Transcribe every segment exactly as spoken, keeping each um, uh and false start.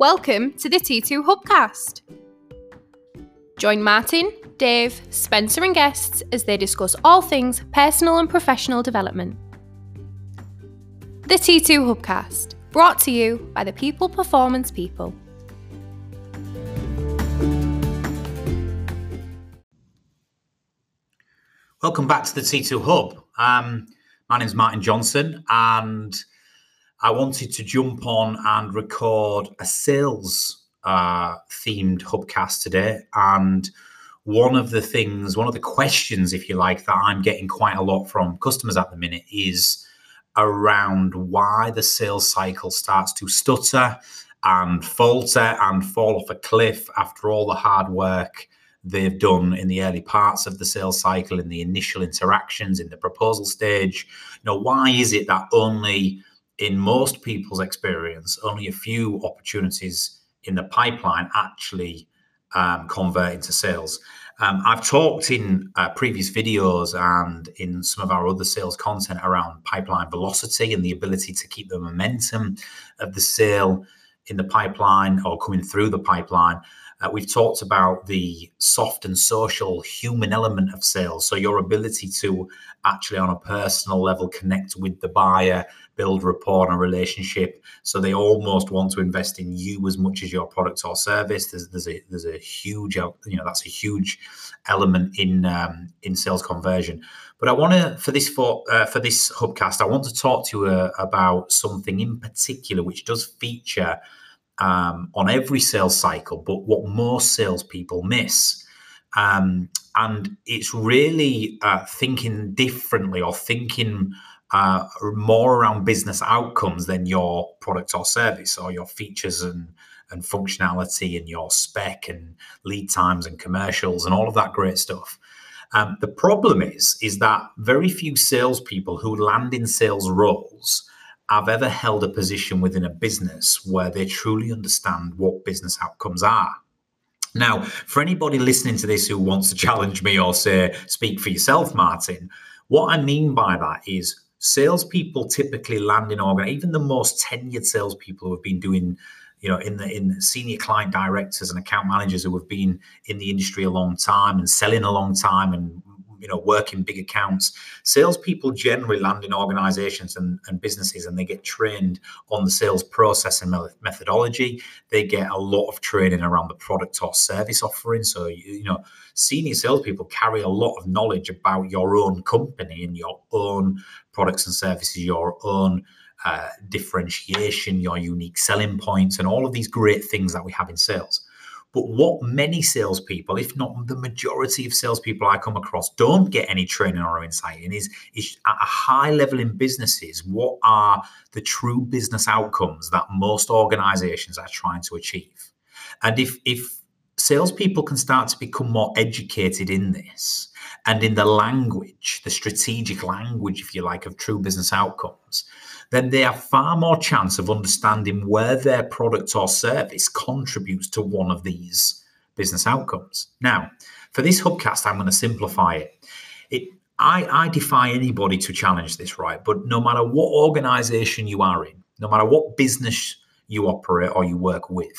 Welcome to the T two Hubcast. Join Martin, Dave, Spencer and guests as they discuss all things personal and professional development. The T two Hubcast, brought to you by the People Performance People. Welcome back to the T two Hub. Um, my name's Martin Johnson and I wanted to jump on and record a sales uh, themed Hubcast today. And one of the things, one of the questions, if you like, that I'm getting quite a lot from customers at the minute is around why the sales cycle starts to stutter and falter and fall off a cliff after all the hard work they've done in the early parts of the sales cycle, in the initial interactions, in the proposal stage. You know, why is it that only... in most people's experience, only a few opportunities in the pipeline actually um, convert into sales? Um, I've talked in uh, previous videos and in some of our other sales content around pipeline velocity and the ability to keep the momentum of the sale in the pipeline or coming through the pipeline. Uh, we've talked about the soft and social human element of sales. So your ability to actually on a personal level connect with the buyer, build rapport and relationship. So they almost want to invest in you as much as your product or service. There's, there's, a, there's a huge, you know, that's a huge element in um, in sales conversion. But I want to, for this for, uh, for this Hubcast, I want to talk to you uh, about something in particular, which does feature Um, on every sales cycle, but what most salespeople miss. Um, and it's really uh, thinking differently or thinking uh, more around business outcomes than your product or service or your features and, and functionality and your spec and lead times and commercials and all of that great stuff. Um, the problem is, is that very few salespeople who land in sales roles I've ever held a position within a business where they truly understand what business outcomes are. Now, for anybody listening to this who wants to challenge me or say, speak for yourself, Martin, what I mean by that is salespeople typically land in organizations, even the most tenured salespeople who have been doing, you know, in the in senior client directors and account managers who have been in the industry a long time and selling a long time and you know, work in big accounts. Salespeople generally land in organizations and, and businesses and they get trained on the sales process and methodology. They get a lot of training around the product or service offering. So, you know, senior salespeople carry a lot of knowledge about your own company and your own products and services, your own uh, differentiation, your unique selling points, and all of these great things that we have in sales. But what many salespeople, if not the majority of salespeople I come across, don't get any training or insight in is, is at a high level in businesses, what are the true business outcomes that most organizations are trying to achieve? And if, if salespeople can start to become more educated in this and in the language, the strategic language, if you like, of true business outcomes, then they have far more chance of understanding where their product or service contributes to one of these business outcomes. Now, for this Hubcast, I'm going to simplify it. It I, I defy anybody to challenge this, right? But no matter what organization you are in, no matter what business you operate or you work with,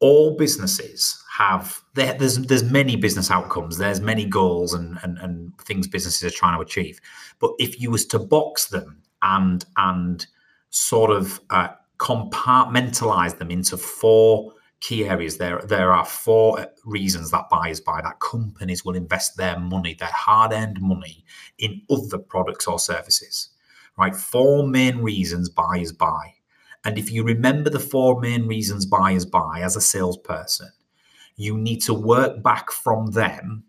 all businesses have, there, there's, there's many business outcomes, there's many goals and, and, and things businesses are trying to achieve. But if you was to box them, and and sort of uh, compartmentalize them into four key areas. There, there are four reasons that buyers buy, that companies will invest their money, their hard-earned money, in other products or services, right? Four main reasons buyers buy. And if you remember the four main reasons buyers buy as a salesperson, you need to work back from them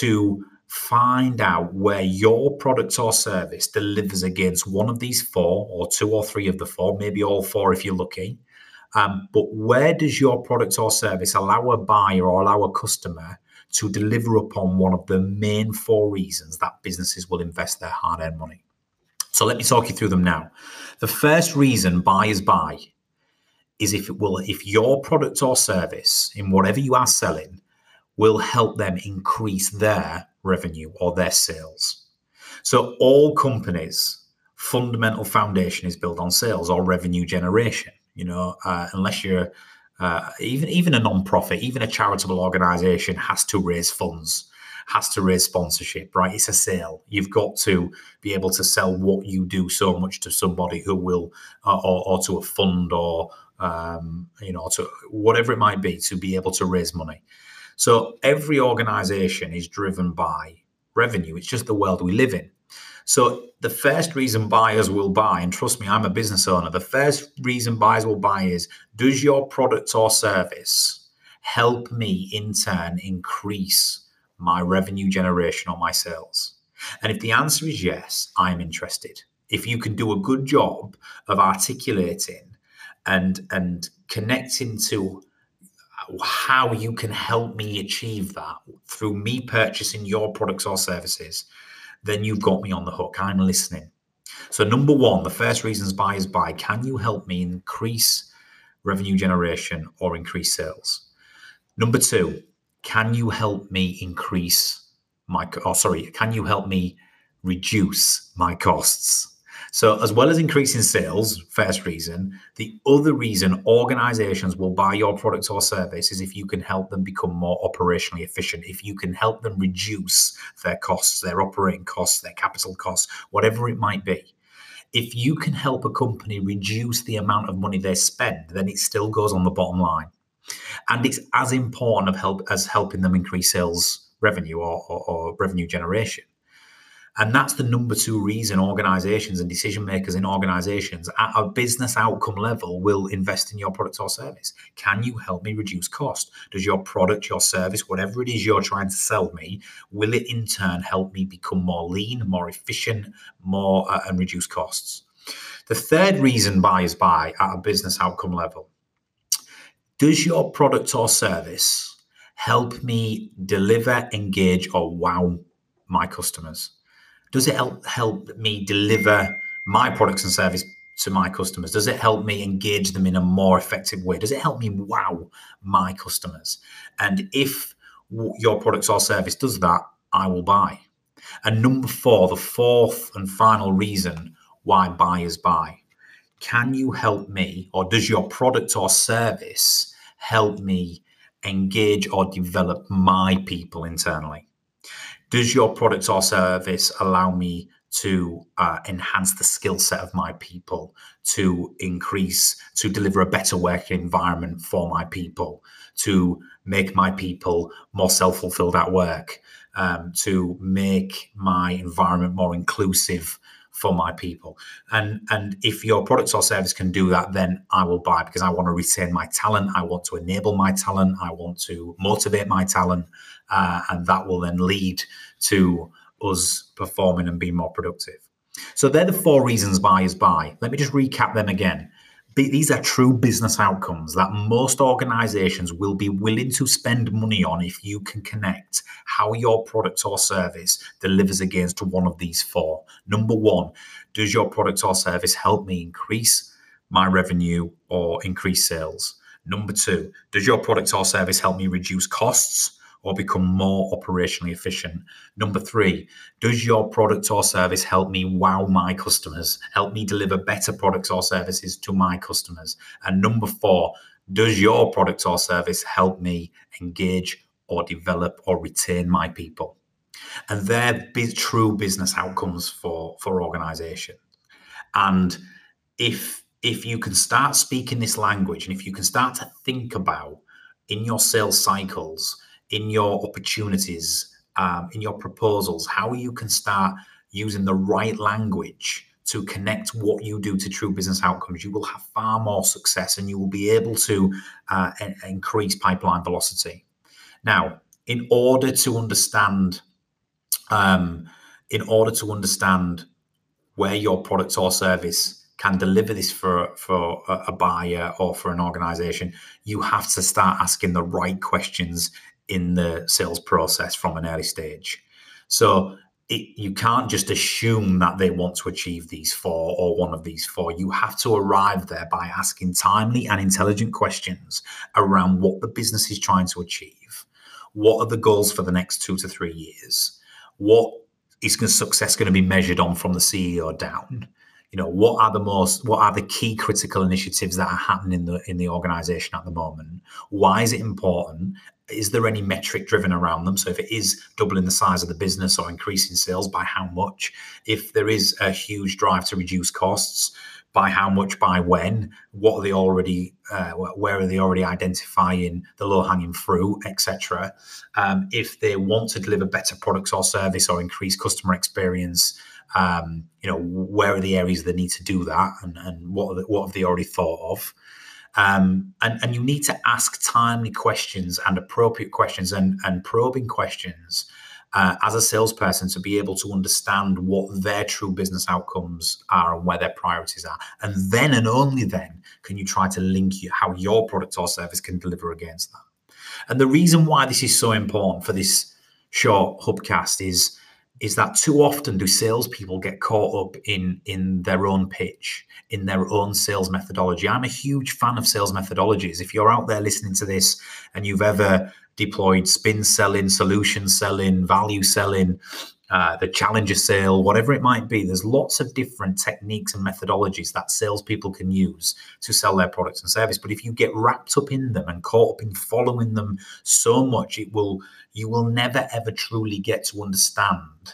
to find out where your product or service delivers against one of these four or two or three of the four, maybe all four if you're lucky. Um, but where does your product or service allow a buyer or allow a customer to deliver upon one of the main four reasons that businesses will invest their hard-earned money? So let me talk you through them now. The first reason buyers buy is if it will, if your product or service in whatever you are selling will help them increase their revenue or their sales. So all companies' fundamental foundation is built on sales or revenue generation. You know, uh, unless you're uh, even even a non-profit, even a charitable organization has to raise funds, has to raise sponsorship, right? It's a sale. You've got to be able to sell what you do so much to somebody who will, uh, or, or to a fund, or um, you know, to whatever it might be, to be able to raise money. So every organization is driven by revenue. It's just the world we live in. So the first reason buyers will buy, and trust me, I'm a business owner, the first reason buyers will buy is, does your product or service help me in turn increase my revenue generation or my sales? And if the answer is yes, I'm interested. If you can do a good job of articulating and, and connecting to how you can help me achieve that through me purchasing your products or services, then you've got me on the hook. I'm listening. So number one, the first reasons buyers buy, can you help me increase revenue generation or increase sales? Number two, can you help me increase my, or sorry, can you help me reduce my costs? So as well as increasing sales, first reason, the other reason organizations will buy your product or service is if you can help them become more operationally efficient, if you can help them reduce their costs, their operating costs, their capital costs, whatever it might be. If you can help a company reduce the amount of money they spend, then it still goes on the bottom line. And it's as important of help as helping them increase sales revenue or, or, or revenue generation. And that's the number two reason organizations and decision makers in organizations at a business outcome level will invest in your product or service. Can you help me reduce cost? Does your product, your service, whatever it is you're trying to sell me, will it in turn help me become more lean, more efficient, more uh, and reduce costs? The third reason buyers buy at a business outcome level. Does your product or service help me deliver, engage, or wow my customers? Does it help, help me deliver my products and service to my customers? Does it help me engage them in a more effective way? Does it help me wow my customers? And if your products or service does that, I will buy. And number four, the fourth and final reason why buyers buy. Can you help me, or does your product or service help me engage or develop my people internally? Does your product or service allow me to uh, enhance the skill set of my people, to increase, to deliver a better working environment for my people, to make my people more self-fulfilled at work, um, to make my environment more inclusive for my people? And, and if your product or service can do that, then I will buy, because I want to retain my talent. I want to enable my talent. I want to motivate my talent. Uh, and that will then lead to us performing and being more productive. So they're the four reasons buyers buy. Let me just recap them again. These are true business outcomes that most organizations will be willing to spend money on if you can connect how your product or service delivers against one of these four. Number one, does your product or service help me increase my revenue or increase sales? Number two, does your product or service help me reduce costs or become more operationally efficient? Number three, does your product or service help me wow my customers, help me deliver better products or services to my customers? And number four, does your product or service help me engage or develop or retain my people? And they're big, true business outcomes for, for organizations. And if, if you can start speaking this language, and if you can start to think about in your sales cycles, in your opportunities, um, in your proposals, how you can start using the right language to connect what you do to true business outcomes, you will have far more success and you will be able to uh, en- increase pipeline velocity. Now, in order to understand, um, in order to understand where your product or service can deliver this for, for a buyer or for an organization, you have to start asking the right questions in the sales process from an early stage. So it, you can't just assume that they want to achieve these four or one of these four. You have to arrive there by asking timely and intelligent questions around what the business is trying to achieve. What are the goals for the next two to three years? What is success going to be measured on from the C E O down? you know, what are the most, what are the key critical initiatives that are happening in the in the organization at the moment? Why is it important? Is there any metric driven around them? So if it is doubling the size of the business or increasing sales, by how much? If there is a huge drive to reduce costs, by how much, by when? What are they already, uh, where are they already identifying the low-hanging fruit, et cetera. Um, if they want to deliver better products or service or increase customer experience, um, you know, where are the areas they need to do that, and, and what, are the, what have they already thought of? Um, and, and you need to ask timely questions and appropriate questions and, and probing questions uh, as a salesperson to be able to understand what their true business outcomes are and where their priorities are. And then and only then can you try to link you, how your product or service can deliver against that. And the reason why this is so important for this short hubcast is is that too often do salespeople get caught up in, in their own pitch, in their own sales methodology. I'm a huge fan of sales methodologies. If you're out there listening to this and you've ever deployed spin selling, solution selling, value selling, uh, the challenger sale, whatever it might be, there's lots of different techniques and methodologies that salespeople can use to sell their products and service. But if you get wrapped up in them and caught up in following them so much, it will you will never ever truly get to understand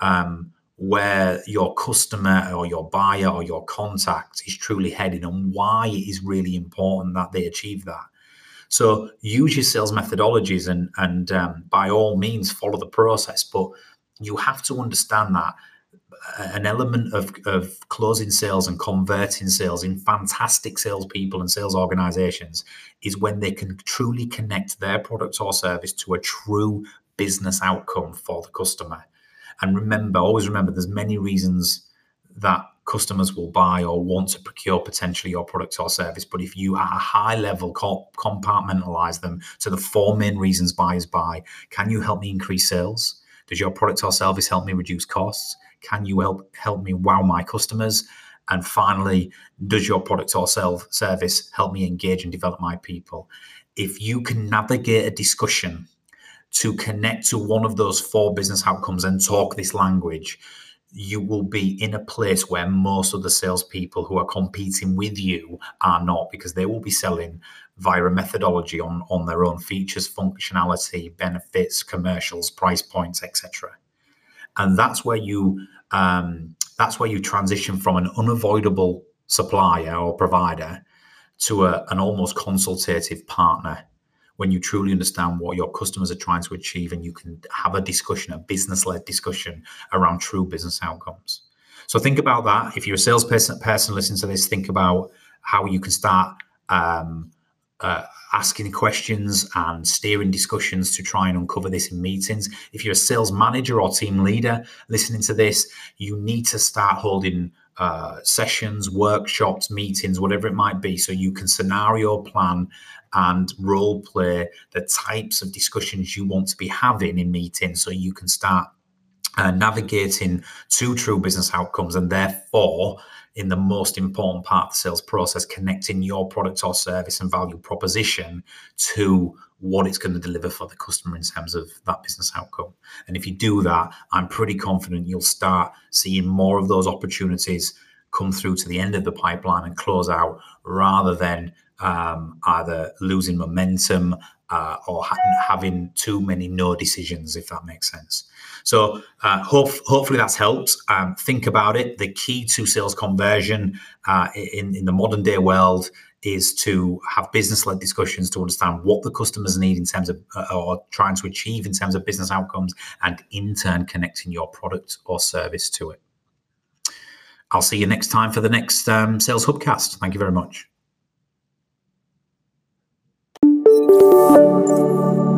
um, where your customer or your buyer or your contact is truly heading and why it is really important that they achieve that. So use your sales methodologies and, and um, by all means, follow the process. But you have to understand that an element of, of closing sales and converting sales in fantastic salespeople and sales organizations is when they can truly connect their product or service to a true business outcome for the customer. And remember, always remember, there's many reasons that customers will buy or want to procure potentially your product or service. But if you at a high level compartmentalize them to the four main reasons buyers buy, can you help me increase sales? Does your product or service help me reduce costs? Can you help help me wow my customers? And finally, does your product or service help me engage and develop my people? If you can navigate a discussion to connect to one of those four business outcomes and talk this language, you will be in a place where most of the salespeople who are competing with you are not, because they will be selling via a methodology on, on their own features, functionality, benefits, commercials, price points, et cetera. And that's where you um, that's where you transition from an unavoidable supplier or provider to a, an almost consultative partner, when you truly understand what your customers are trying to achieve and you can have a discussion, a business-led discussion around true business outcomes. So think about that. If you're a salesperson person listening to this, think about how you can start um, uh, asking questions and steering discussions to try and uncover this in meetings. If you're a sales manager or team leader listening to this, you need to start holding uh, sessions, workshops, meetings, whatever it might be, so you can scenario plan and role play the types of discussions you want to be having in meetings, so you can start uh, navigating to true business outcomes, and therefore, in the most important part of the sales process, connecting your product or service and value proposition to what it's going to deliver for the customer in terms of that business outcome. And if you do that, I'm pretty confident you'll start seeing more of those opportunities come through to the end of the pipeline and close out, rather than Um, either losing momentum uh, or ha having too many no decisions, if that makes sense. So uh, hope hopefully that's helped. Um, think about it. The key to sales conversion uh, in, in the modern day world is to have business-led discussions to understand what the customers need in terms of uh, or trying to achieve in terms of business outcomes, and in turn connecting your product or service to it. I'll see you next time for the next um, Sales Hubcast. Thank you very much. Thank you.